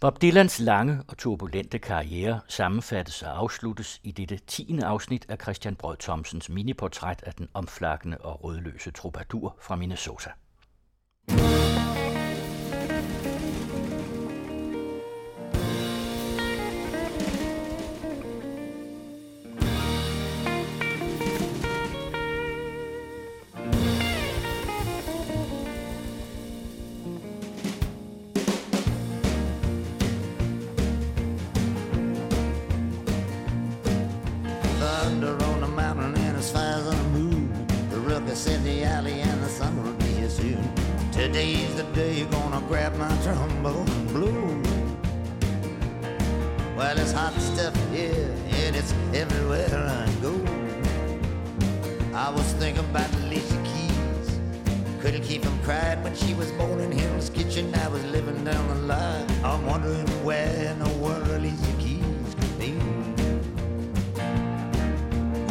Bob Dylans lange og turbulente karriere sammenfattes og afsluttes i dette 10. afsnit af Christian Brød Thomsens miniportræt af den omflakkende og rødløse troubadour fra Minnesota. Today's the day you're gonna grab my trombone blue. Well, it's hot stuff here and it's everywhere I go. I was thinking about Alicia Keys. Couldn't keep from crying when she was born in Hill's Kitchen. I was living down the line. I'm wondering where in the world Alicia Keys could be.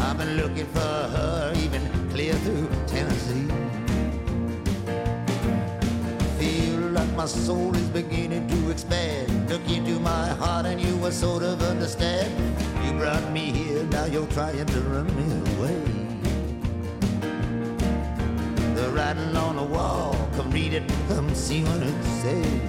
I've been looking for her even clear through Tennessee. My soul is beginning to expand. Look into my heart and you will sort of understand. You brought me here, now you're trying to run me away. The writing on the wall, come read it, come see what it says.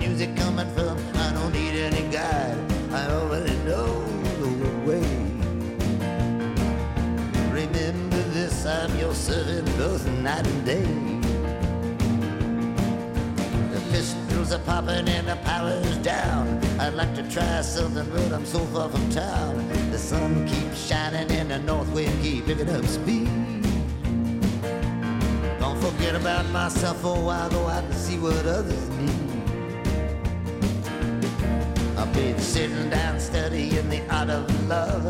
Music coming from, I don't need any guide, I already know the way. Remember this, I'm your servant both night and day. The pistols are popping and the power's down. I'd like to try something but I'm so far from town. The sun keeps shining and the north wind keeps picking up speed. Don't forget about myself for a while, go out and see what others need. Been sitting down studying the art of love.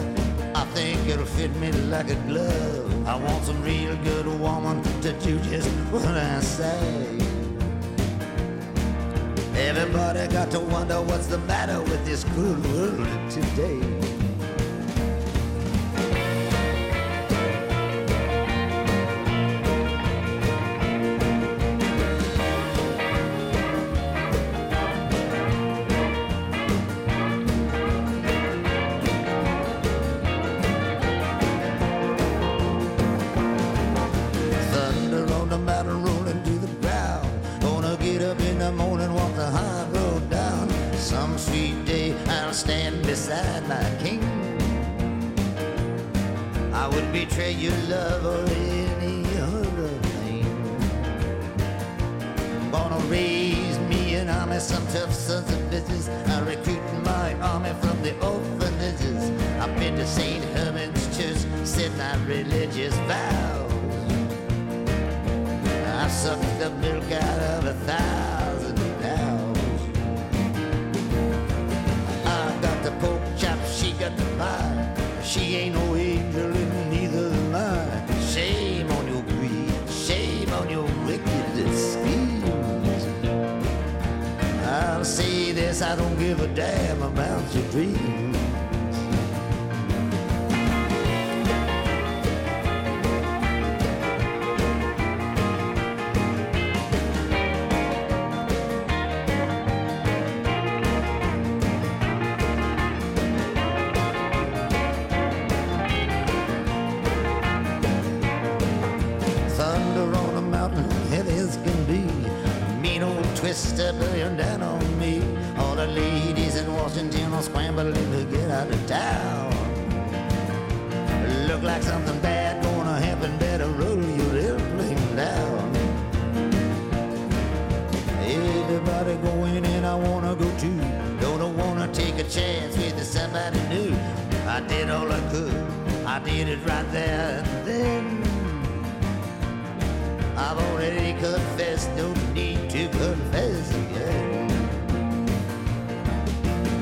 I think it'll fit me like a glove. I want some real good woman to do just what I say. Everybody got to wonder what's the matter with this cruel world today. Betray your love or any other thing. Gonna raise me an army, some tough sons of bitches. I recruit my army from the orphanages. I've been to St. Herman's Church, said my religious vows. I've sucked the milk out of 1,000 cows. I got the pork chop, she got the pie. She ain't no angel and neither am I. Shame on your greed, shame on your wicked schemes. I'll say this, I don't give a damn about your dreams.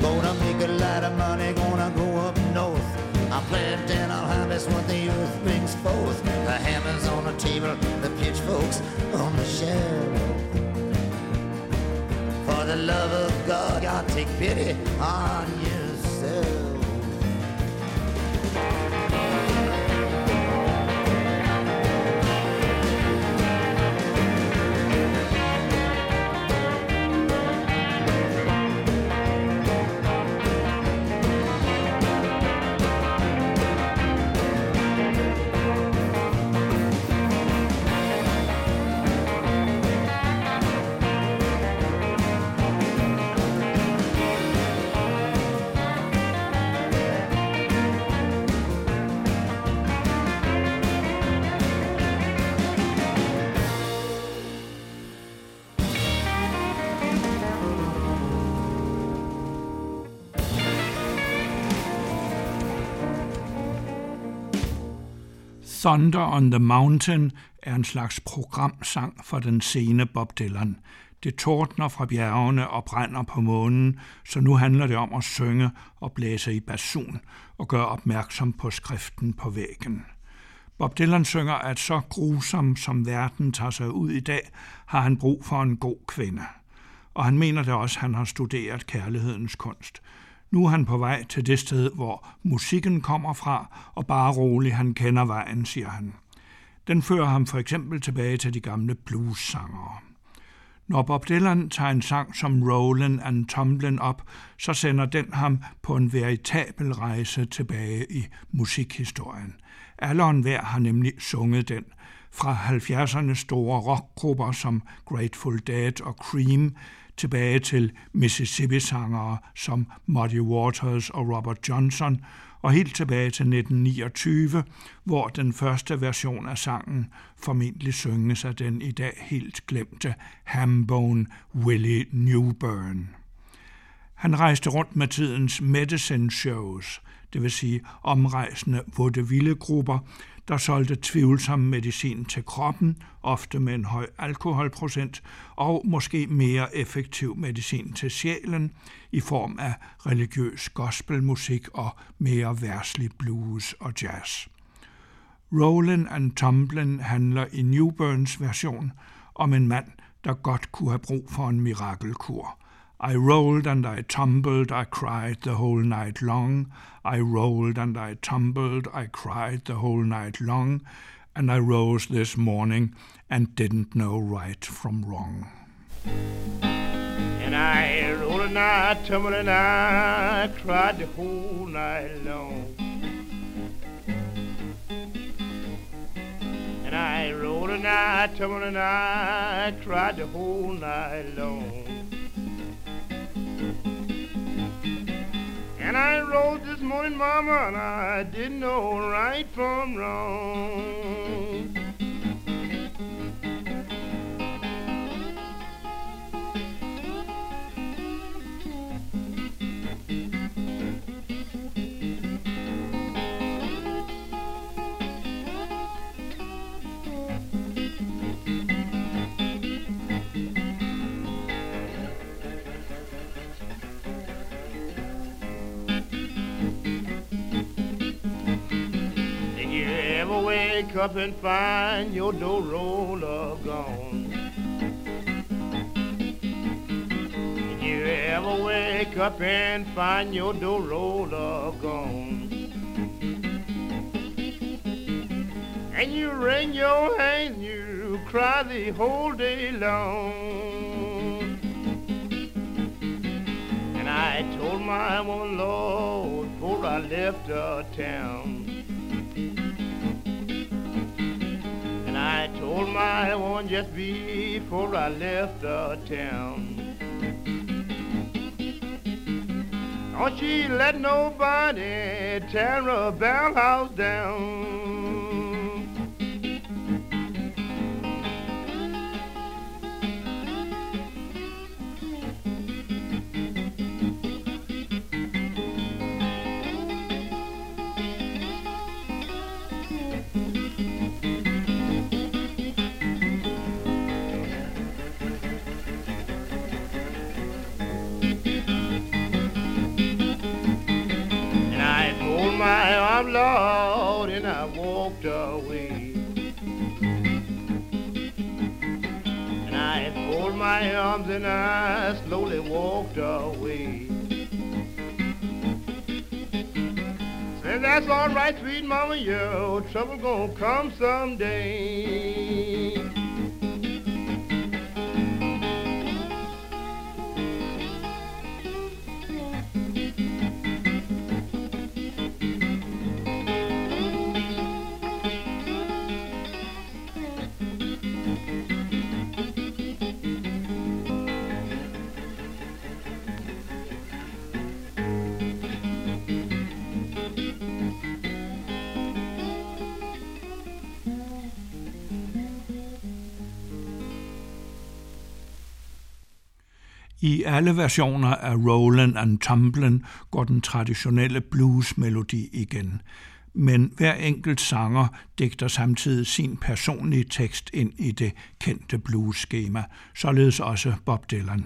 Gonna make a lot of money, gonna go up north. I'm planting pity on yourself. Thunder on the Mountain er en slags programsang for den sene Bob Dylan. Det tordner fra bjergene og brænder på månen, så nu handler det om at synge og blæse i basun og gøre opmærksom på skriften på væggen. Bob Dylan synger, at så grusom som verden tager sig ud i dag, har han brug for en god kvinde. Og han mener det også, at han har studeret kærlighedens kunst. Nu er han på vej til det sted, hvor musikken kommer fra, og bare roligt, han kender vejen, siger han. Den fører ham for eksempel tilbage til de gamle blues-sangere. Når Bob Dylan tager en sang som Rollin' and Tumblin' op, så sender den ham på en veritabel rejse tilbage i musikhistorien. Alle og enhver har nemlig sunget den. Fra 70'ernes store rockgrupper som Grateful Dead og Cream, tilbage til Mississippi-sangere som Muddy Waters og Robert Johnson, og helt tilbage til 1929, hvor den første version af sangen formentlig synges af den i dag helt glemte Hambone Willie Newbern. Han rejste rundt med tidens medicine shows, det vil sige omrejsende vaudevillegruber, der solgte tvivlsom medicin til kroppen, ofte med en høj alkoholprocent, og måske mere effektiv medicin til sjælen i form af religiøs gospelmusik og mere verslig blues og jazz. Rollin' and Tumblin' handler i Newberns version om en mand, der godt kunne have brug for en mirakelkur. I rolled and I tumbled, I cried the whole night long. I rolled and I tumbled, I cried the whole night long. And I rose this morning and didn't know right from wrong. And I rolled and I tumbled and I cried the whole night long. And I rolled and I tumbled and I cried the whole night long. And I rose this morning, mama, and I didn't know right from wrong. Wake up and find your door roller gone. Did you ever wake up and find your door roller gone? And you wring your hands and you cry the whole day long. And I told my woman, Lord, before I left her town. I told my one just before I left the town. Oh, she let nobody tear her bell house down. I'm loud and I walked away. And I folded my arms and I slowly walked away. That's all right, sweet mama, yeah, trouble gonna come someday. I alle versioner af Rollin' and Tumblin' går den traditionelle bluesmelodi igen, men hver enkelt sanger digter samtidig sin personlige tekst ind i det kendte bluesskema, således også Bob Dylan.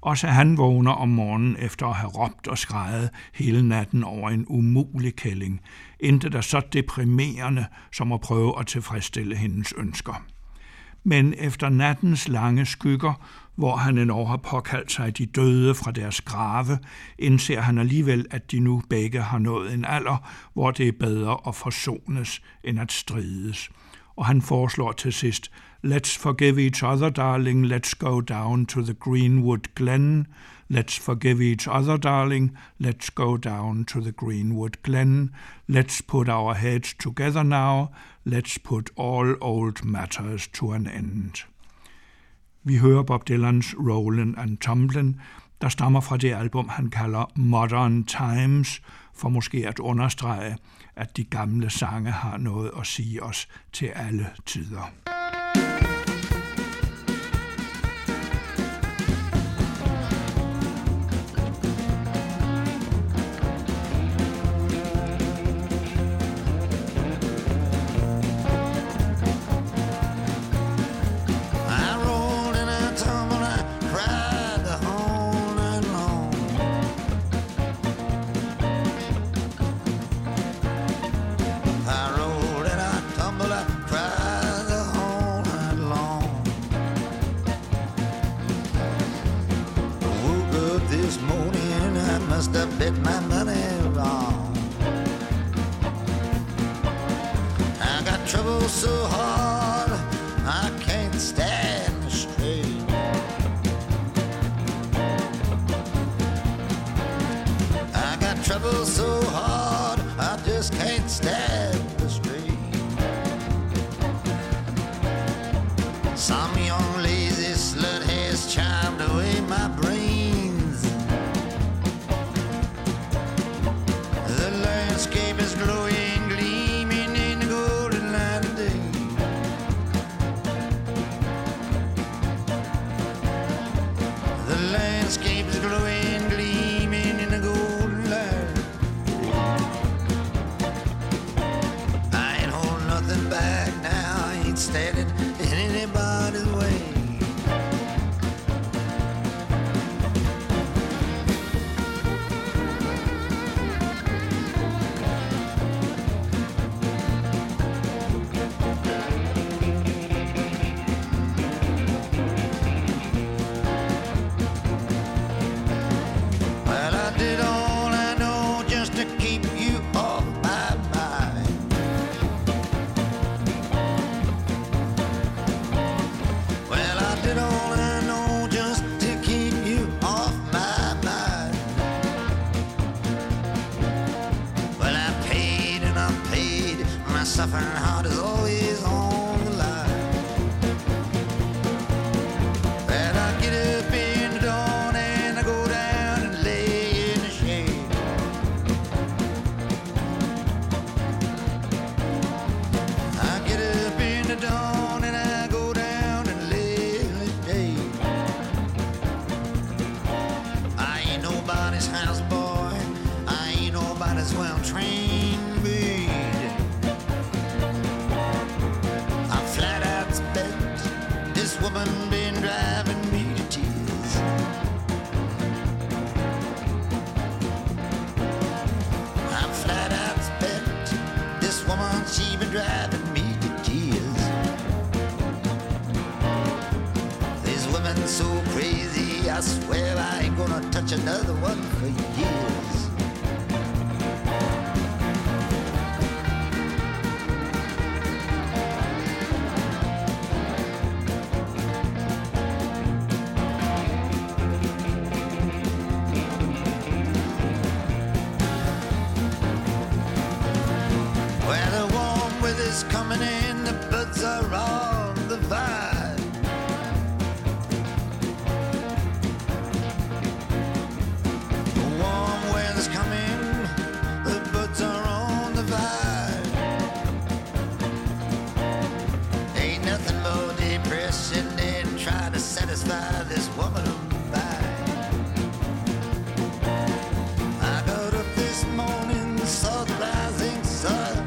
Også han vågner om morgenen efter at have råbt og skreget hele natten over en umulig kælling, intet er så deprimerende som at prøve at tilfredsstille hendes ønsker. Men efter nattens lange skygger, hvor han endnu har påkaldt sig de døde fra deres grave, indser han alligevel, at de nu begge har nået en alder, hvor det er bedre at forsones end at strides. Og han foreslår til sidst, Let's forgive each other, darling, let's go down to the Greenwood Glen. Let's forgive each other, darling, let's go down to the Greenwood Glen. Let's put our heads together now, let's put all old matters to an end. Vi hører Bob Dylans Rollin' and Tumblin', der stammer fra det album, han kalder Modern Times, for måske at understrege, at de gamle sange har noget at sige os til alle tider. Another one for years. Weather warm, weather's coming in, the buds are on the vine. Warm weather's coming, the buds are on the vine. Ain't nothing more depressing than trying to satisfy this woman of mine. I got up this morning, saw the rising sun.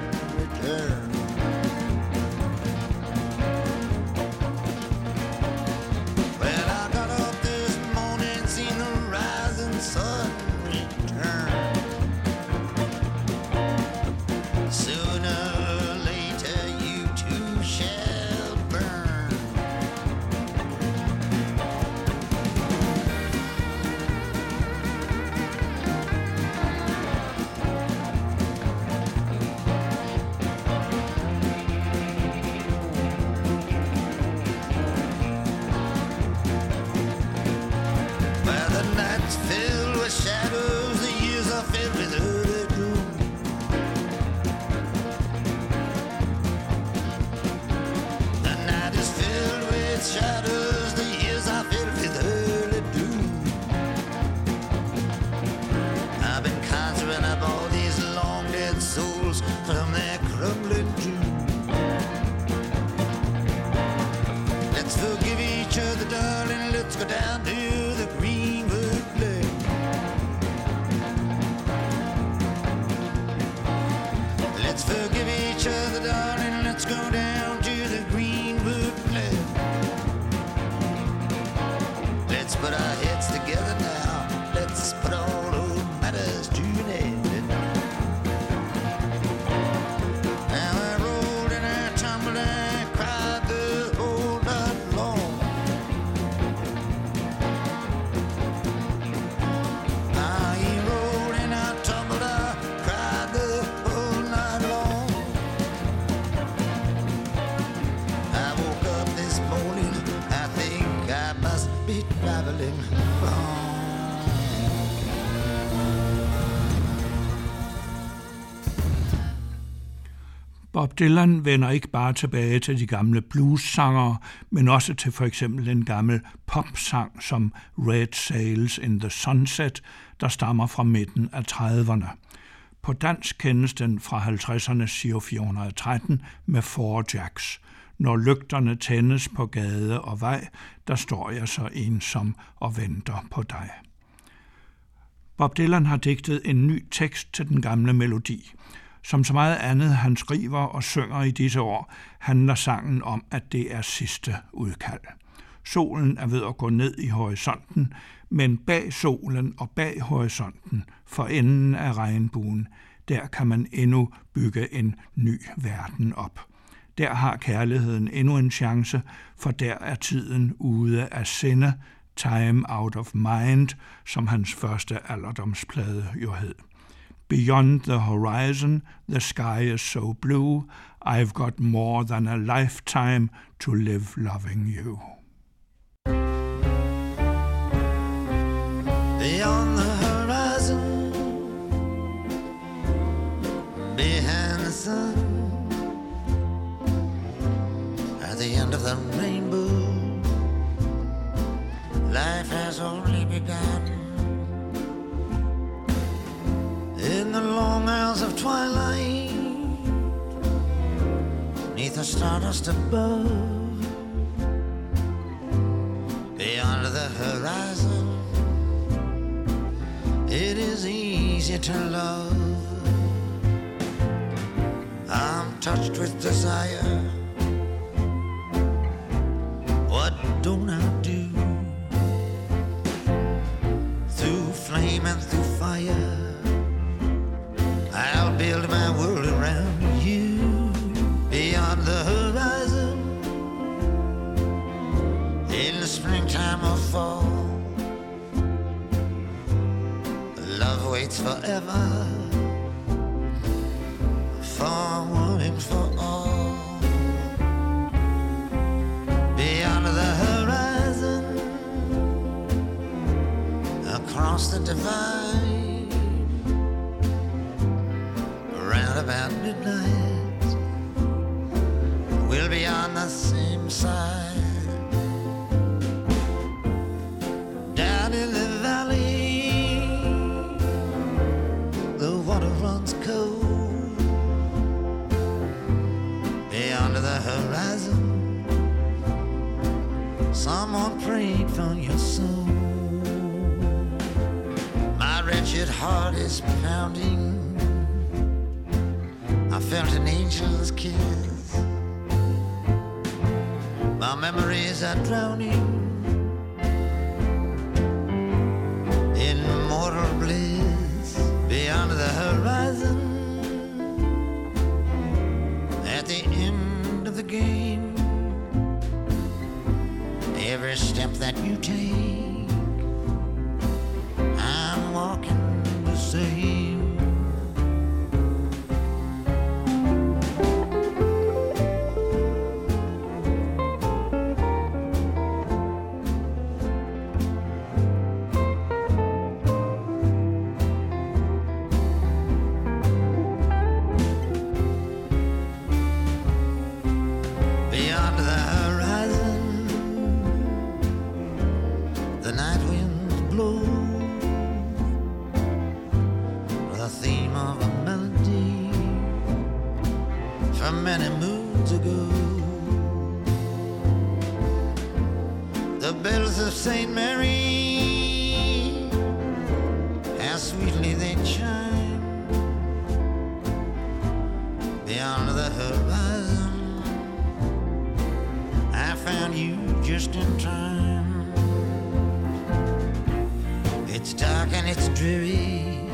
Bob Dylan vender ikke bare tilbage til de gamle blues-sangere, men også til for eksempel en gammel popsang som Red Sails in the Sunset, der stammer fra midten af 30'erne. På dansk kendes den fra 50'ernes Giro 413 med Four Jacks. Når lygterne tændes på gade og vej, der står jeg så ensom og venter på dig. Bob Dylan har digtet en ny tekst til den gamle melodi. Som så meget andet, han skriver og synger i disse år, handler sangen om, at det er sidste udkald. Solen er ved at gå ned i horisonten, men bag solen og bag horisonten, for enden af regnbuen, der kan man endnu bygge en ny verden op. Der har kærligheden endnu en chance, for der er tiden ude af sinde, Time Out of Mind, som hans første alderdomsplade jo hed. Beyond the horizon, the sky is so blue, I've got more than a lifetime to live loving you. Beyond the horizon, behind the sun, at the end of the rainbow, life has only begun. In the long hours of twilight, neath the stardust above, beyond the horizon, it is easy to love. I'm touched with desire. What don't I do? Through flame and through fire, I'll build my world around you. Beyond the horizon, in the springtime or fall, love waits forever, for one and for all. Beyond the horizon, across the divide, about midnight, be on the same side. Down in the valley, the water runs cold. Beyond the horizon, someone prayed for your soul. My wretched heart is pounding. I felt an angel's kiss. My memories are drowning in mortal bliss. Beyond the horizon, at the end of the game, every step that you take, I'm walking the same. St. Mary, how sweetly they chime. Beyond the horizon, I found you just in time. It's dark and it's dreary,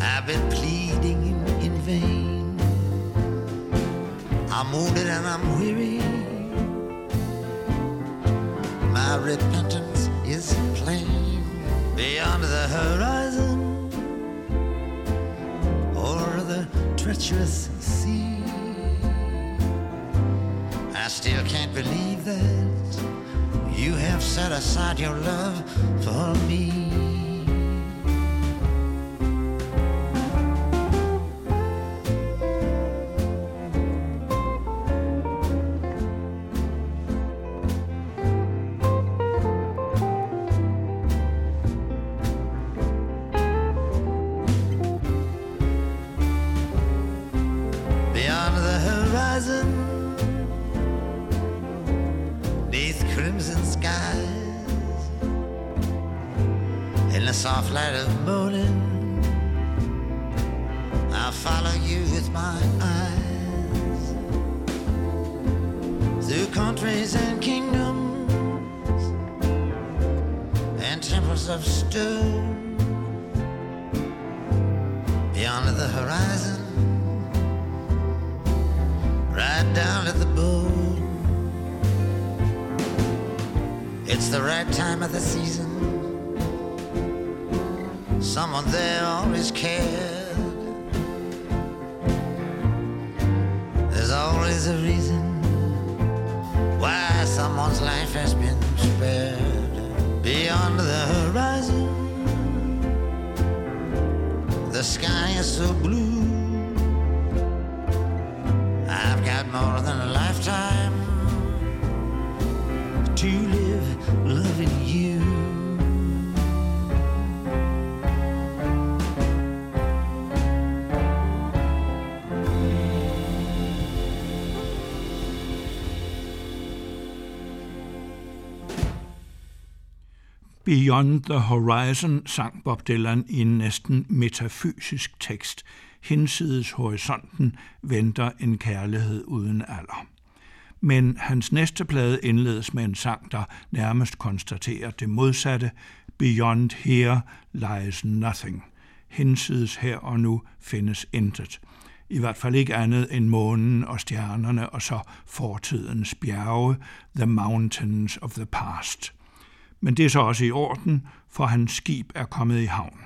I've been pleading in vain. I'm wounded and I'm weary, my repentance is plain. Beyond the horizon, o'er the treacherous sea, I still can't believe that you have set aside your love for me. Soft light of morning, I follow you with my eyes through countries and kingdoms and temples of stone. Beyond the horizon, right down to the bone. It's the right time of the season, someone there always cared. There's always a reason why someone's life has been spared. Beyond the horizon, the sky is so blue. I've got more than a lifetime to live loving you. Beyond the Horizon sang Bob Dylan i en næsten metafysisk tekst. Hinsides horisonten venter en kærlighed uden alder. Men hans næste plade indledes med en sang, der nærmest konstaterer det modsatte. Beyond here lies nothing. Hinsides her og nu findes intet. I hvert fald ikke andet end månen og stjernerne og så fortidens bjerge, the mountains of the past. Men det er så også i orden, for hans skib er kommet i havn.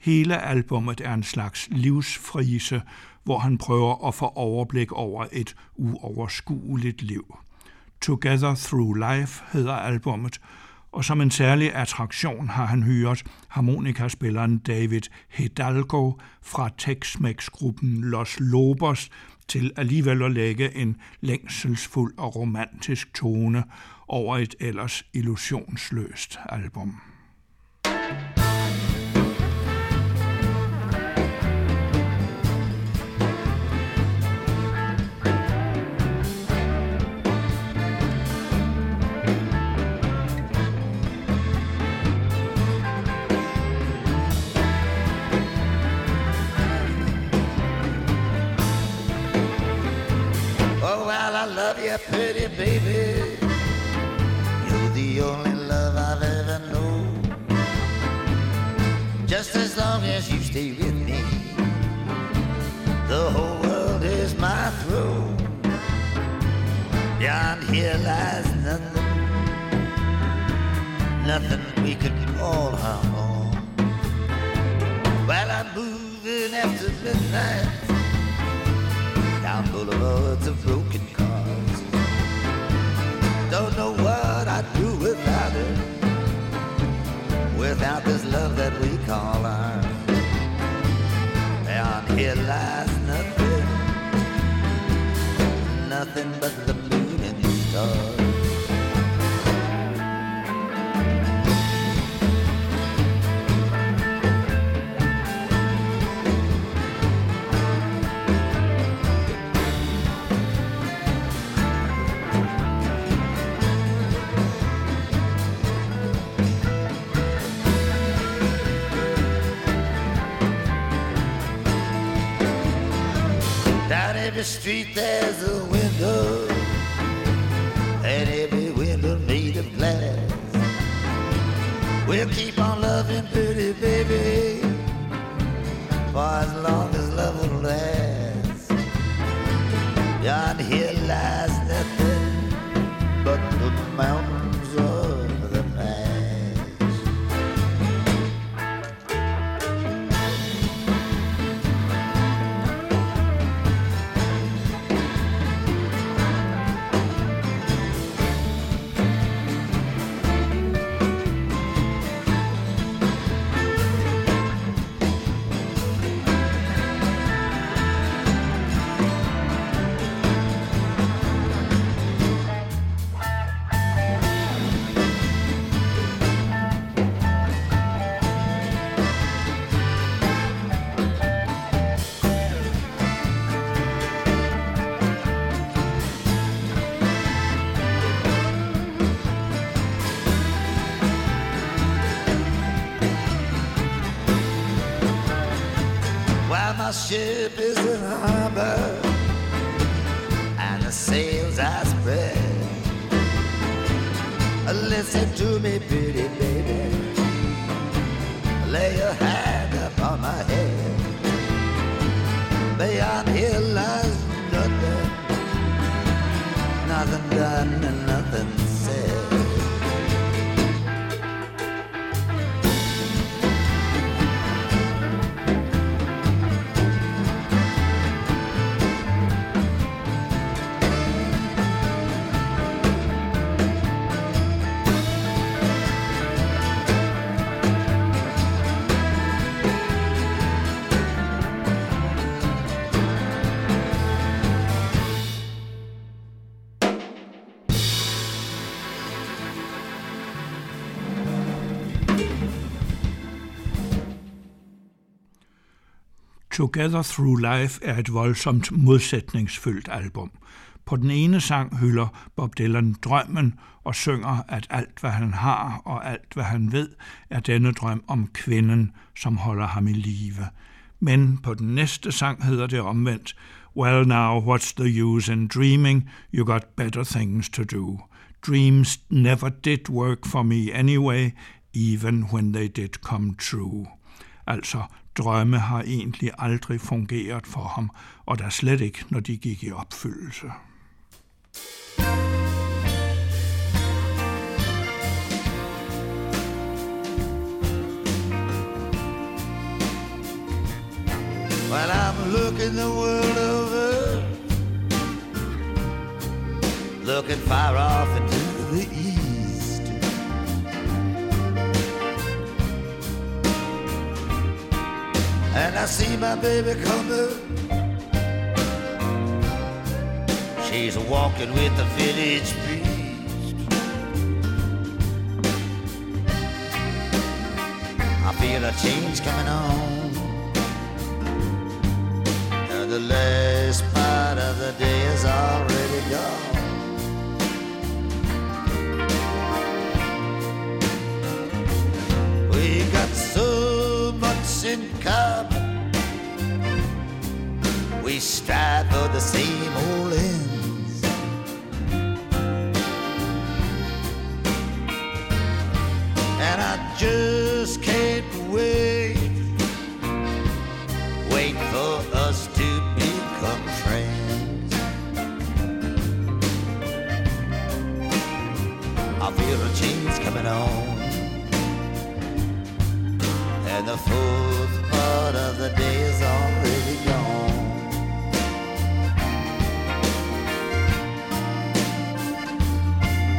Hele albummet er en slags livsfrise, hvor han prøver at få overblik over et uoverskueligt liv. Together Through Life hedder albummet, og som en særlig attraktion har han hyret harmonikaspilleren David Hidalgo fra Tex-Mex-gruppen Los Lobos til alligevel at lægge en længselsfuld og romantisk tone over et ellers illusionsløst album. Love you, pretty baby. You're the only love I've ever known. Just as long as you stay with me, the whole world is my throne. Beyond here lies nothing, nothing we could all harm on. While I'm moving after midnight, down boulevards of broken cars, don't know what I'd do without it, without this love that we call ours. Down here lies nothing, nothing but the moon and the stars. Every street there's a window, and every window made of glass. We'll keep on loving, pretty baby, for as long as love will last. Beyond here lies nothing but the mountains of the past. My ship is in harbor, and the sails I spread. Listen to me, pretty baby, lay your hand upon my head. Beyond here lies nothing, nothing done and nothing said. Together Through Life er et voldsomt modsætningsfyldt album. På den ene sang hylder Bob Dylan drømmen og synger, at alt hvad han har og alt hvad han ved, er denne drøm om kvinden, som holder ham i live. Men på den næste sang hedder det omvendt, Well now, what's the use in dreaming? You got better things to do. Dreams never did work for me anyway, even when they did come true. Altså, drømme har egentlig aldrig fungeret for ham, og der slet ikke, når de gik i opfyldelse. Well, I'm looking the world over, looking far off into the east. and I see my baby coming. She's walking with the village breeze. I feel a change coming on. And the last part of the day is already gone. We got so much in common. We strive for the same old ends. And I just can't wait for us to become friends. I feel a change coming on. And the fourth part of the day is already gone.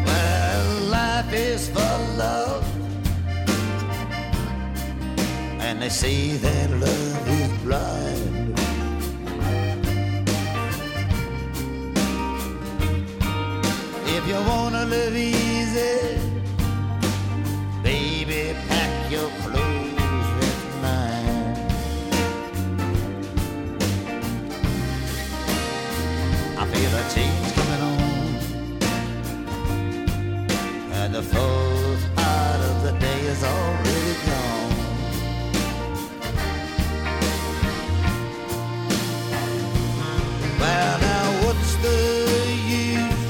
Well, life is for love, and they say that love is blind. If you wanna live easy, baby, pack your clothes. A change coming on, and the fourth part of the day is already gone. Well, now what's the use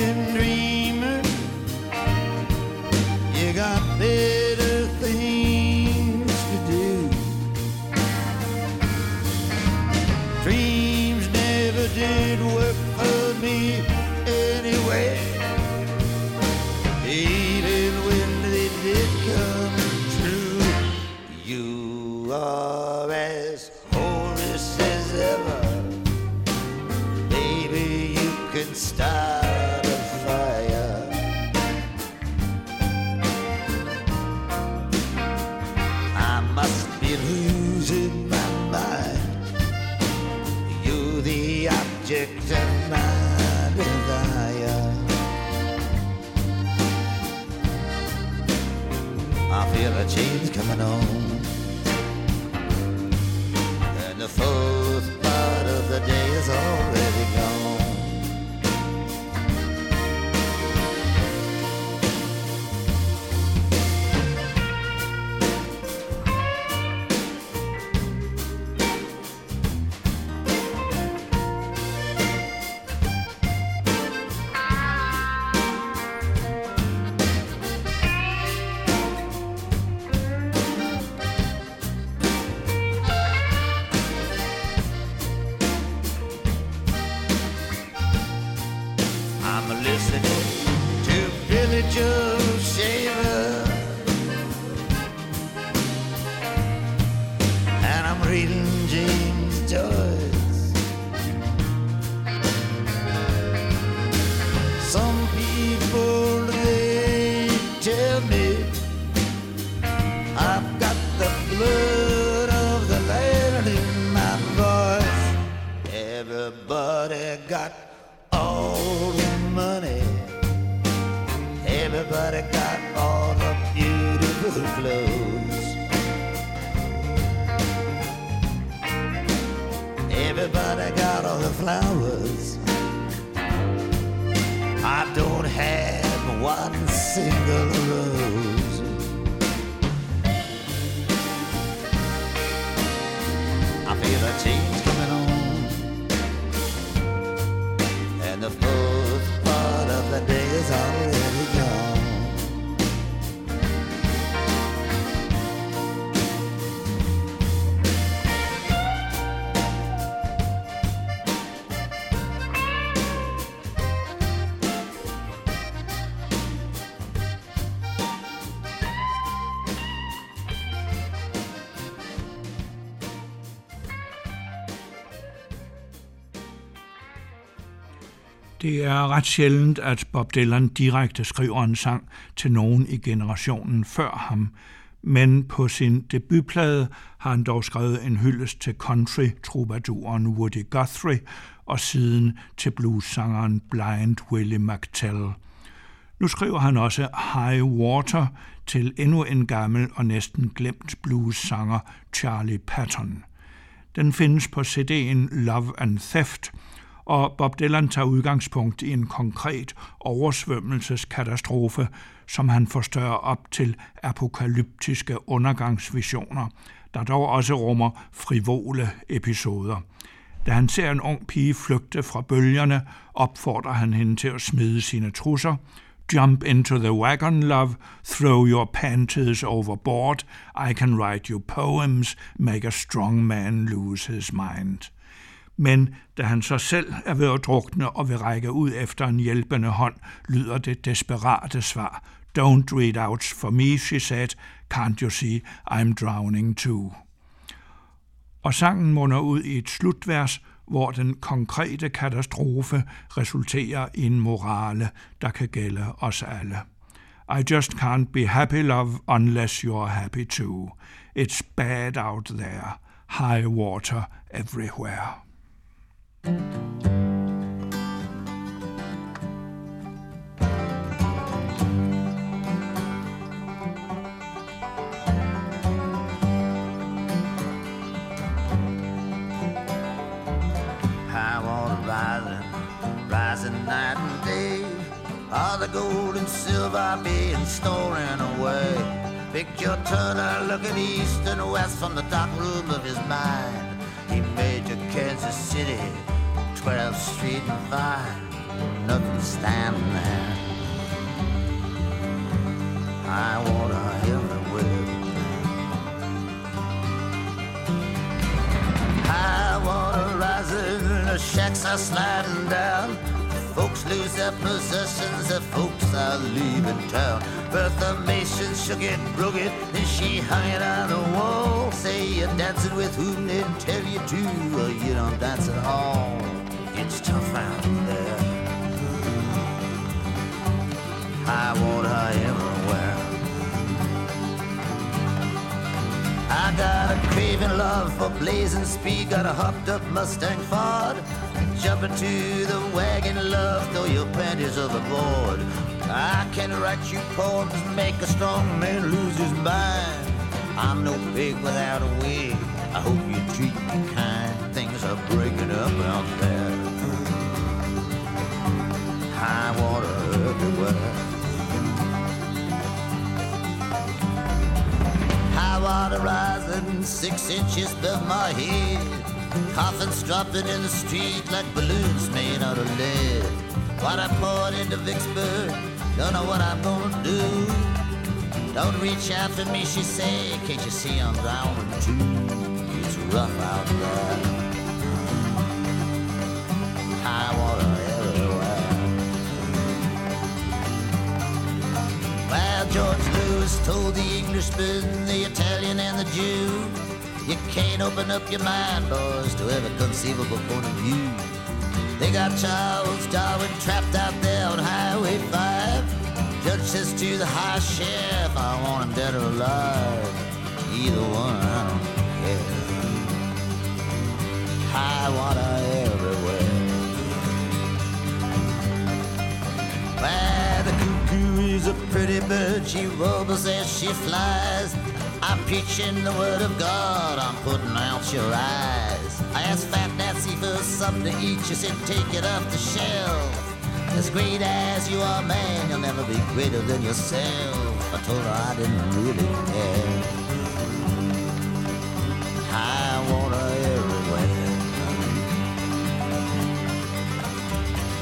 in dreaming? You got better things to do. Dreams never did work for me anyway, even when they did come true. You are as wholesome as ever, baby, you can start a fire. I must be losing my mind, you're the object of my desire. I feel a change coming on, and the fourth part of the day is already gone. Det er ret sjældent, at Bob Dylan direkte skriver en sang til nogen i generationen før ham, men på sin debutplade har han dog skrevet en hyldest til country-troubaduren Woody Guthrie og siden til blues-sangeren Blind Willie McTell. Nu skriver han også High Water til endnu en gammel og næsten glemt blues-sanger Charlie Patton. Den findes på CD'en Love and Theft, og Bob Dylan tager udgangspunkt i en konkret oversvømmelseskatastrofe, som han forstørrer op til apokalyptiske undergangsvisioner, der dog også rummer frivole episoder. Da han ser en ung pige flygte fra bølgerne, opfordrer han hende til at smide sine trusser. Jump into the wagon, love, throw your panties overboard, I can write you poems, make a strong man lose his mind. Men da han så selv er ved at drukne og vil række ud efter en hjælpende hånd, lyder det desperate svar. Don't read out for me, she said. Can't you see, I'm drowning too. Og sangen munder ud i et slutvers, hvor den konkrete katastrofe resulterer i en morale, der kan gælde os alle. I just can't be happy, love, unless you're happy too. It's bad out there. High water everywhere. High water rising, rising night and day. All the gold and silver being stolen away. Picture Turner looking east and west from the dark room of his mind. He made to Kansas City, 12th Street and Vine. Nothing standing there. High water everywhere. High water rising, the shacks are sliding down. Folks lose their possessions, the folks are leaving town. Bertha Mason shook it, broke it, and she hung it on the wall. Say you're dancing with whom they tell you to, or you don't dance at all. It's tough out there. High water everywhere. I got a craving love for blazing speed, got a hopped up Mustang Ford. Jump into the wagon, love, throw your panties overboard. I can write you poems, make a strong man lose his mind. I'm no pig without a wig, I hope you treat me kind. Things are breaking up out there. High water everywhere. High water rising 6 inches above my head. Coffins dropping in the street like balloons made out of lead. What I poured into Vicksburg, don't know what I'm gonna do. Don't reach out for me, she said, can't you see I'm drowning too? It's rough out there. High water everywhere. Well, George Lewis told the Englishman, the Italian and the Jew, you can't open up your mind, boys, to every conceivable point of view. They got Charles Darwin trapped out there on Highway 5. Judge says to the high sheriff, I want him dead or alive. Either one, I don't care. High water everywhere. Well, the cuckoo is a pretty bird. She warbles as she flies. I'm preaching the word of God, I'm putting out your eyes. I asked Fat Nancy for something to eat, she said take it off the shelf. As great as you are, man, you'll never be greater than yourself. I told her I didn't really care. High water everywhere.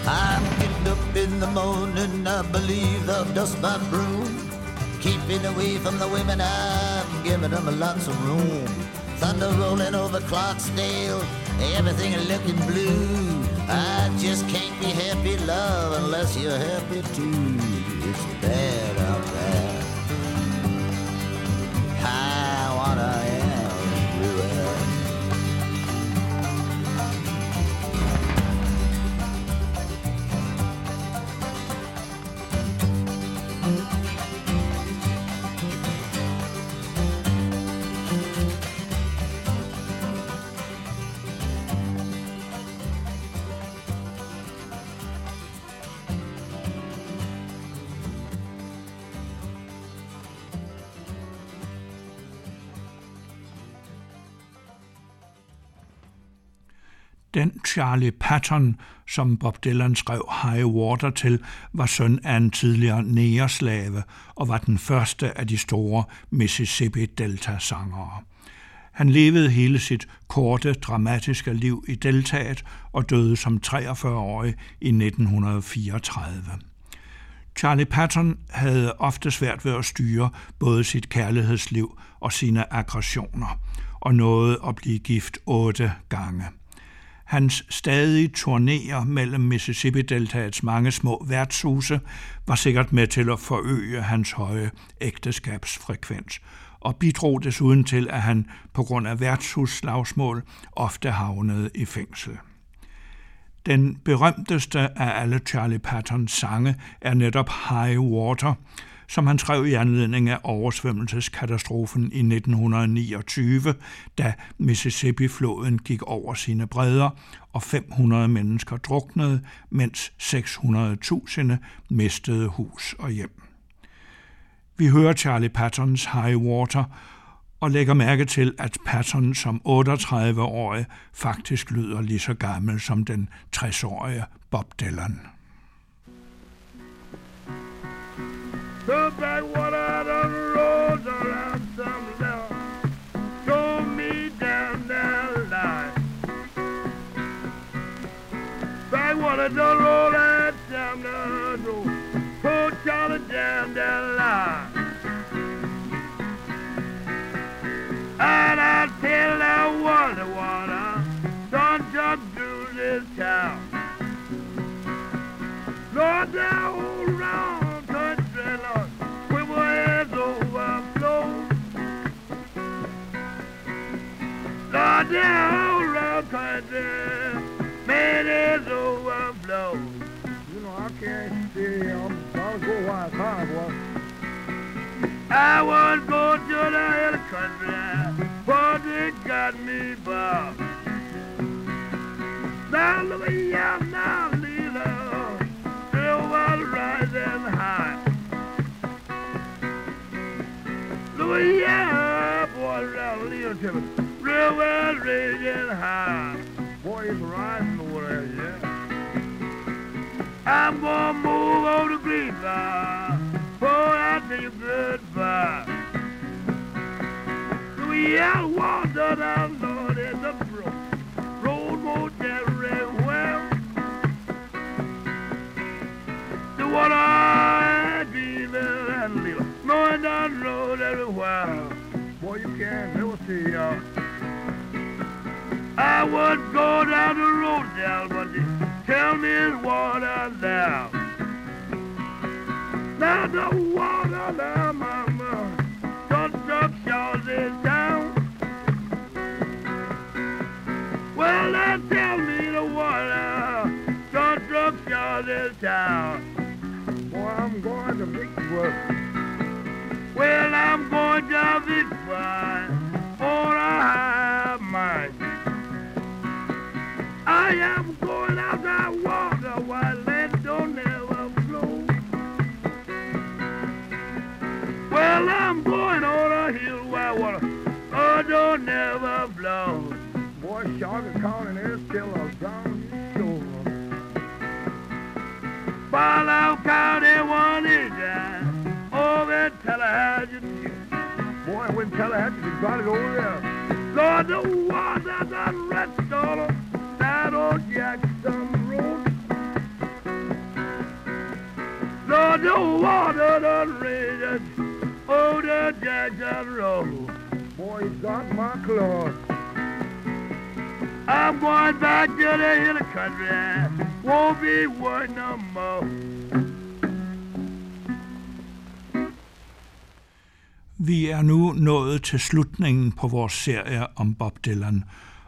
I get up in the morning, I believe I've dust my broom. Keeping away from the women, I'm giving them lots of room. Thunder rolling over Clarksdale, everything looking blue. I just can't be happy, love, unless you're happy too. It's bad out there. High water everywhere. Den Charlie Patton, som Bob Dylan skrev High Water til, var søn af en tidligere negerslave og var den første af de store Mississippi-delta-sangere. Han levede hele sit korte, dramatiske liv i deltaet og døde som 43-årig i 1934. Charlie Patton havde ofte svært ved at styre både sit kærlighedsliv og sine aggressioner, og nåede at blive gift 8 gange. Hans stadige turnéer mellem Mississippi-deltaets mange små værtshuse var sikkert med til at forøge hans høje ægteskabsfrekvens, og bidrog desuden til, at han på grund af værtshusslagsmål ofte havnede i fængsel. Den berømteste af alle Charlie Pattons sange er netop High Water, som han skrev i anledning af oversvømmelseskatastrofen i 1929, da Mississippi-floden gik over sine bredder, og 500 mennesker druknede, mens 600.000 mistede hus og hjem. Vi hører Charlie Pattons High Water og lægger mærke til, at Patton som 38-årig faktisk lyder lige så gammel som den 60-årige Bob Dylan. The backwater done rolls around some love, throw me down that line. Backwater done roll that down the road, pull Charlie down that line. And I tell that water, don't jump through this town. Lord, thou old round. Lord, the whole round country, man, it's overblown. You know, I can't stay here. I'll go where I find one. I won't go to the hell country, but they got me bound. Now, look at you now, Lila. The water rising high. Look at you, boy, around Lila Timmons. The world raging high. Boy, it's rising over there, yeah. I'm gonna move on to Greenville. Boy, I tell you goodbye. We all wander down, Lord, in the brook. Road goes everywhere. The water and evil and little. Going down road everywhere. Boy, you can't never see y'all. I would go down the road, Dal, but you tell me it's water now. Now the water now, mama, don't drop yours is down. Well, now tell me the water, don't drop yours is down. Boy, I'm going to Vicksburg. Well, I'm going to Vicksburg on a high mind. I am going out that water while that don't ever flow. Well, I'm going on a hill where water don't ever blow. Boy, Shoggy County, there's still a down shore. Barlow County, one is down over Tallahassee. Boy, when Tallahassee is running over there, Lord, the water that runs all over. That old Jackson Road, Lord, the water done raging over the Jackson Road. Boy, he got my claws. I'm going back to the hill country. Won't be one no more. Vi er nu nået til slutningen på vores serie om Bob Dylan,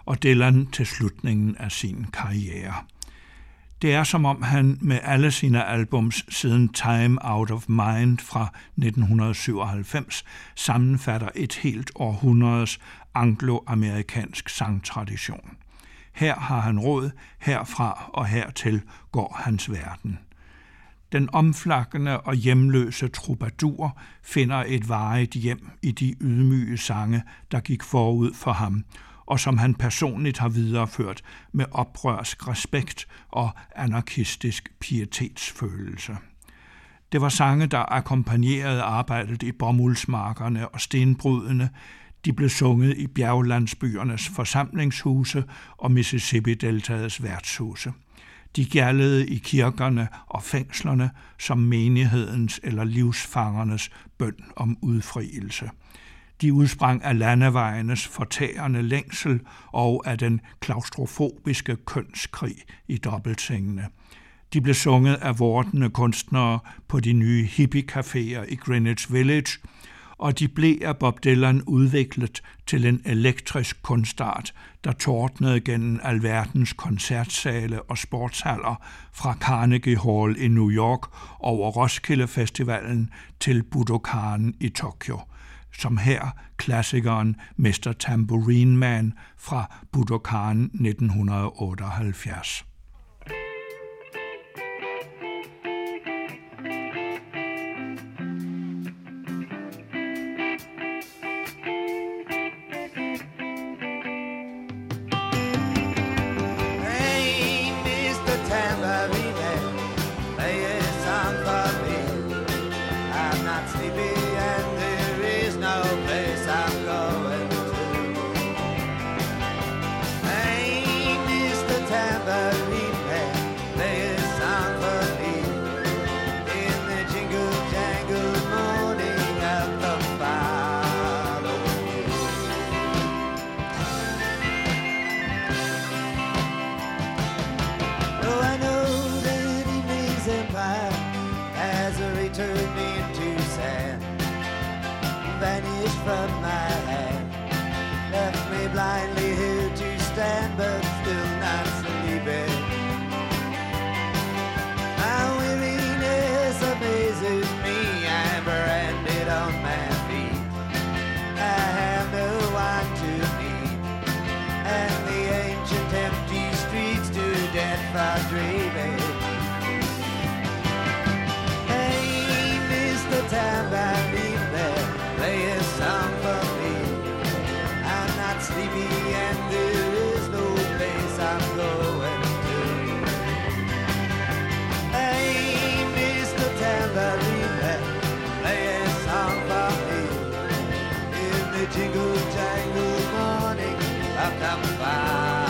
og Dylan til slutningen af sin karriere. Det er som om han med alle sine albums siden Time Out of Mind fra 1997 sammenfatter et helt århundredes angloamerikansk sangtradition. Her har han råd, herfra og hertil går hans verden. Den omflakkende og hjemløse troubadour finder et varigt hjem i de ydmyge sange, der gik forud for ham, og som han personligt har videreført med oprørsk respekt og anarkistisk pietetsfølelse. Det var sange, der akkompagnerede arbejdet i bomuldsmarkerne og stenbrydene. De blev sunget i bjerglandsbyernes forsamlingshuse og Mississippi-deltagets værtshuse. De gjaldede i kirkerne og fængslerne som menighedens eller livsfangernes bøn om udfrielse. De udsprang af landevejenes fortærende længsel og af den klaustrofobiske kønskrig i dobbeltsengene. De blev sunget af vordende kunstnere på de nye hippie-caféer i Greenwich Village, og de blev af Bob Dylan udviklet til en elektrisk kunstart, der tordnede gennem alverdens koncertsale og sportshaller fra Carnegie Hall i New York over Roskilde Festivalen til Budokan i Tokyo. Som her klassikeren Mr. Tambourine Man fra Budokan 1978. Jingle jangle morning, I can find.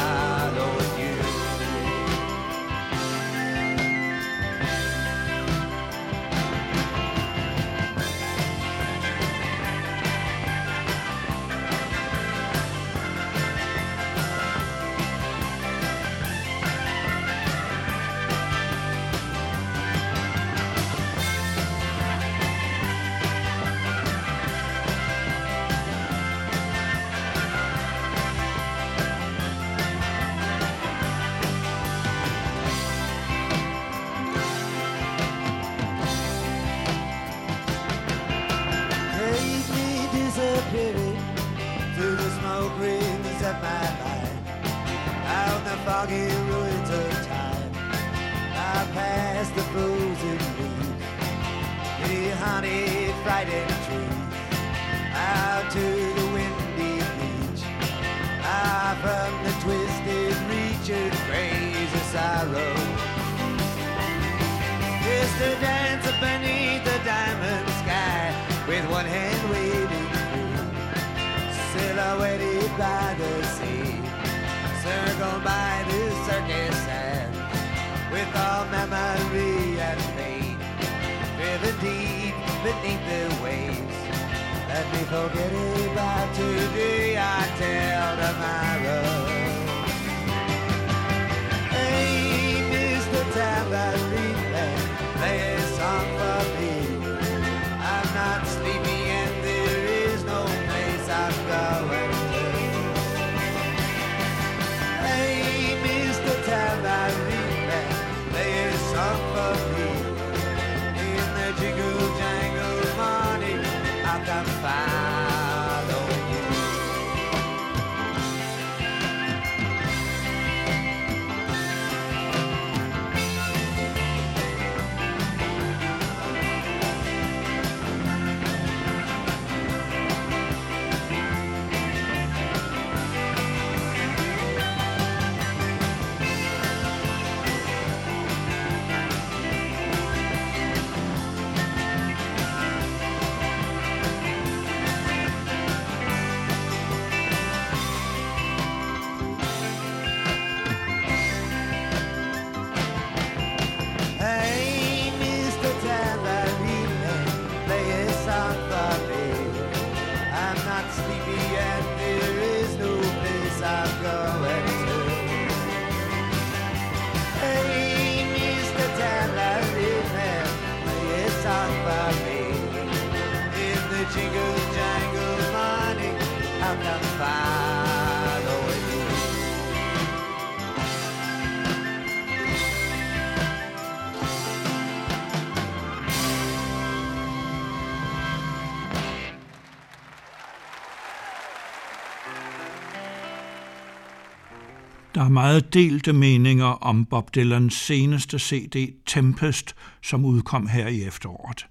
Der er meget delte meninger om Bob Dylans seneste CD, Tempest, som udkom her i efteråret.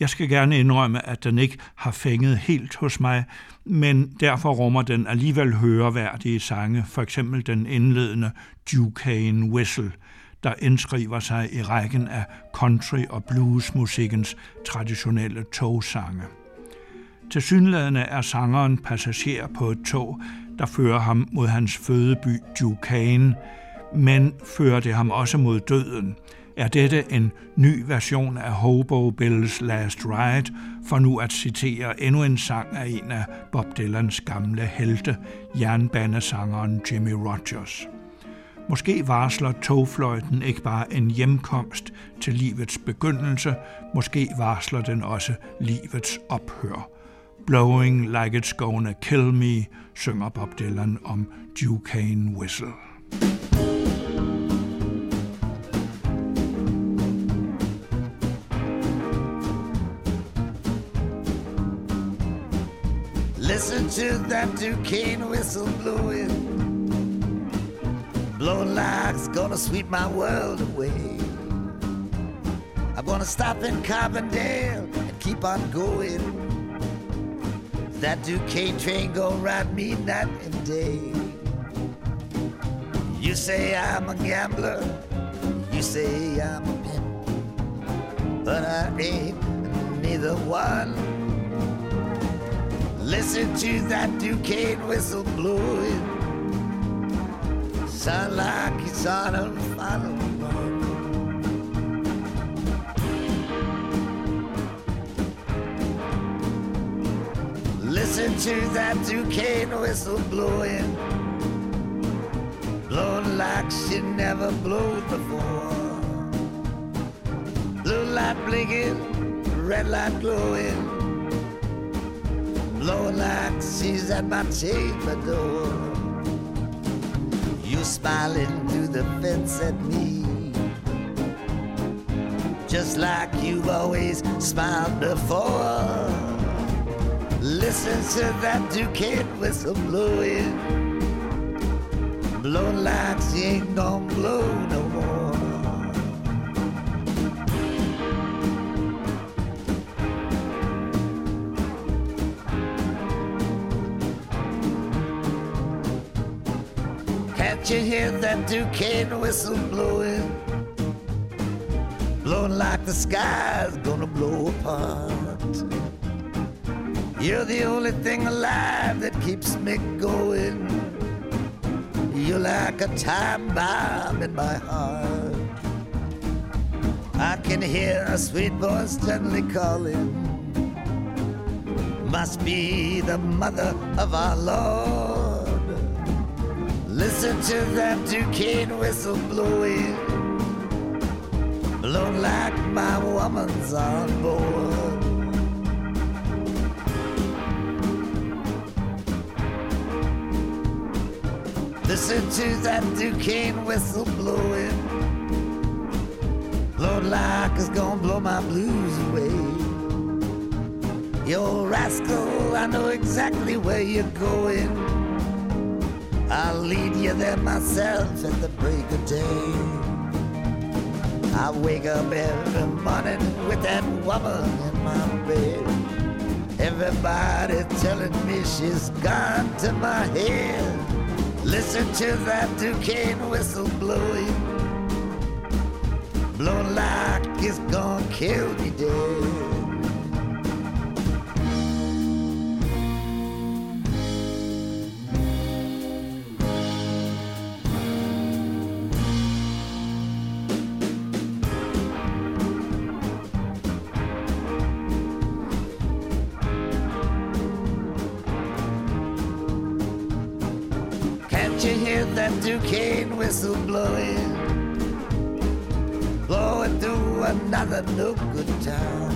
Jeg skal gerne indrømme, at den ikke har fænget helt hos mig, men derfor rummer den alligevel høreværdige sange, f.eks. den indledende Duquesne Whistle, der indskriver sig i rækken af country- og bluesmusikkens traditionelle togsange. Tilsyneladende er sangeren passager på et tog, der fører ham mod hans fødeby Duquesne, men fører det ham også mod døden. Er dette en ny version af Hobo Bill's Last Ride, for nu at citere endnu en sang af en af Bob Dylans gamle helte, jernbanesangeren Jimmy Rogers. Måske varsler togfløjten ikke bare en hjemkomst til livets begyndelse, måske varsler den også livets ophør. Blowing like it's gonna kill me, synger Bob Dylan om Duquesne Whistle. Listen to that Duquesne whistle blowing, blowing like it's gonna sweep my world away. I'm gonna stop in Carbondale and keep on going. That Duquesne train gon' ride me night and day. You say I'm a gambler, you say I'm a pimp, but I ain't neither one. Listen to that Duquesne whistle blowing, sound like it's on a final run. Listen to that Duquesne whistle blowing, blowing like she never blew before. Blue light blinking, red light glowing, blowing like she's at my chamber door. You smiling through the fence at me, just like you've always smiled before. Listen to that Duquesne whistle blowing, blowing like she ain't gon' blow no more. Can't you hear that Duquesne whistle blowing, blowing like the sky's gonna blow apart. You're the only thing alive that keeps me going. You're like a time bomb in my heart. I can hear a sweet voice gently calling, must be the mother of our Lord. Listen to that Duquesne whistle blowing, blowing like my woman's on board. Listen to that Duquesne whistle blowing, blowing like it's gonna blow my blues away. Yo, rascal, I know exactly where you're going. I'll lead you there myself at the break of day. I wake up every morning with that woman in my bed. Everybody telling me she's gone to my head. Listen to that Duquesne whistle blowing, blowing like it's gonna kill me dead. That Duquesne whistle blowing, blowing through another no good town.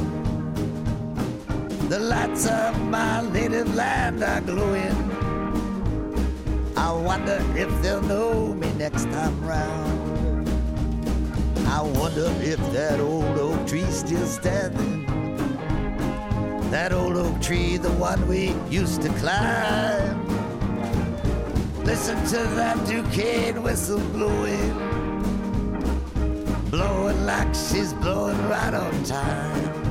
The lights of my native land are glowing. I wonder if they'll know me next time round. I wonder if that old oak tree's still standing, that old oak tree, the one we used to climb. Listen to that Duquesne whistle blowing, blowing like she's blowing right on time.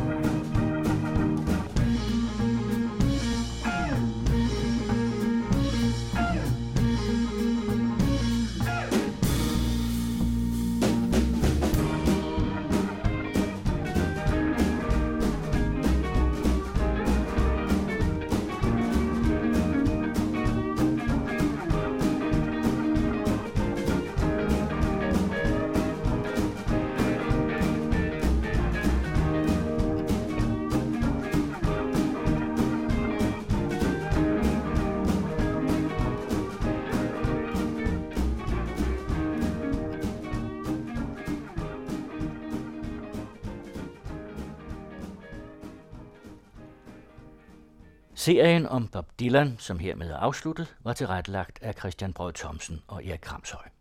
Serien om Bob Dylan, som hermed er afsluttet, var tilrettelagt af Christian Brød Thomsen og Erik Kramshøj.